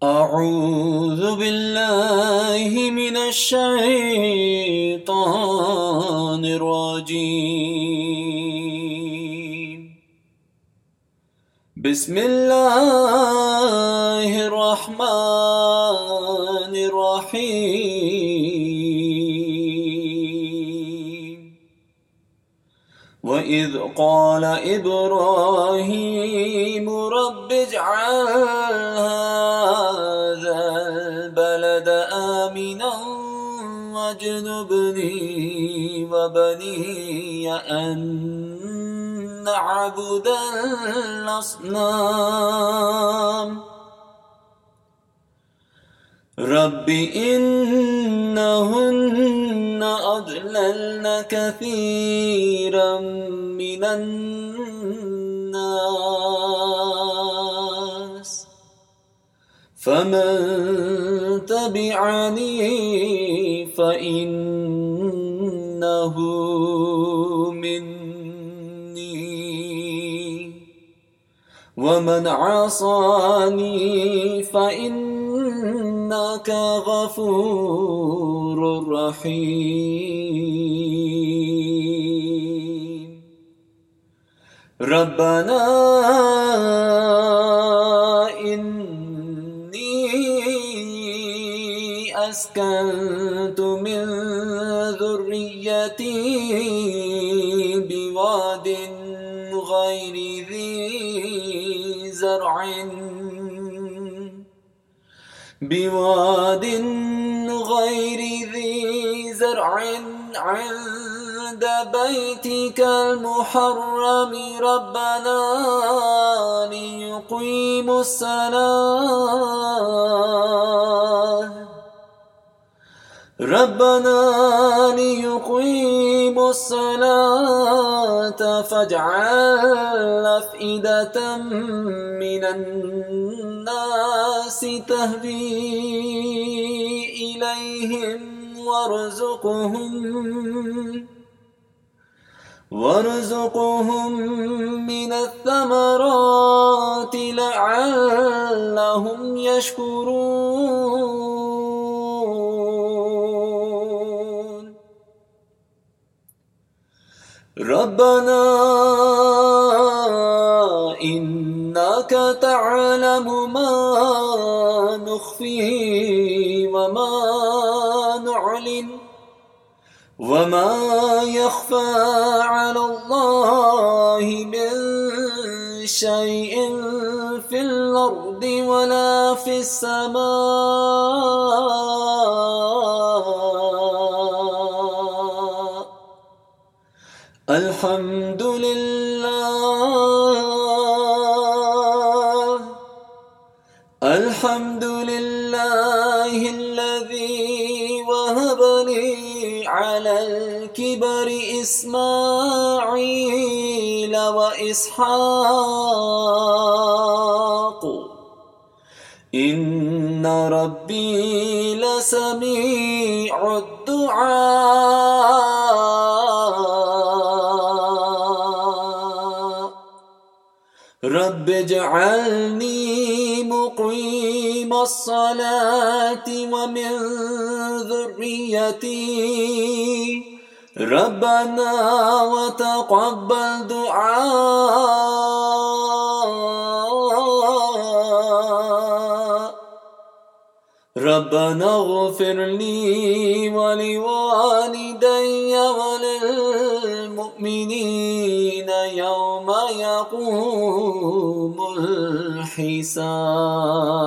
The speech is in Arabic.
أعوذ بالله من الشيطان الرجيم. بسم الله الرحمن الرحيم. وإذ قال إبراهيم رب اجعلها بلد آمنا واجنبني وبني أن نعبد الأصنام. رب إنهن أضللن كثيرا من الناس فمن تبعني فإنه مني ومن عصاني فإنك غفور رحيم. ربنا أسكنت من ذريتي بواد غير ذي زرع عند بيتك المحرم ربنا ليقيموا الصلاة فاجعل أفئدة من الناس تهوي إليهم وارزقهم من الثمرات لعلهم يشكرون. ربنا إنك تعلم ما نخفي وما نعلن وما يخفى على الله من شيء في الأرض ولا في السماء. الحمد لله الذي وهب لي على الكبر إسماعيل وإسحاق إن ربي لسميع الدعاء. رب اجعلني مقيم الصلاة ومن ذريتي ربنا وتقبل دعاء. ربنا اغفر لي ولوالدي وللمؤمنين يوم يقوم الحساب.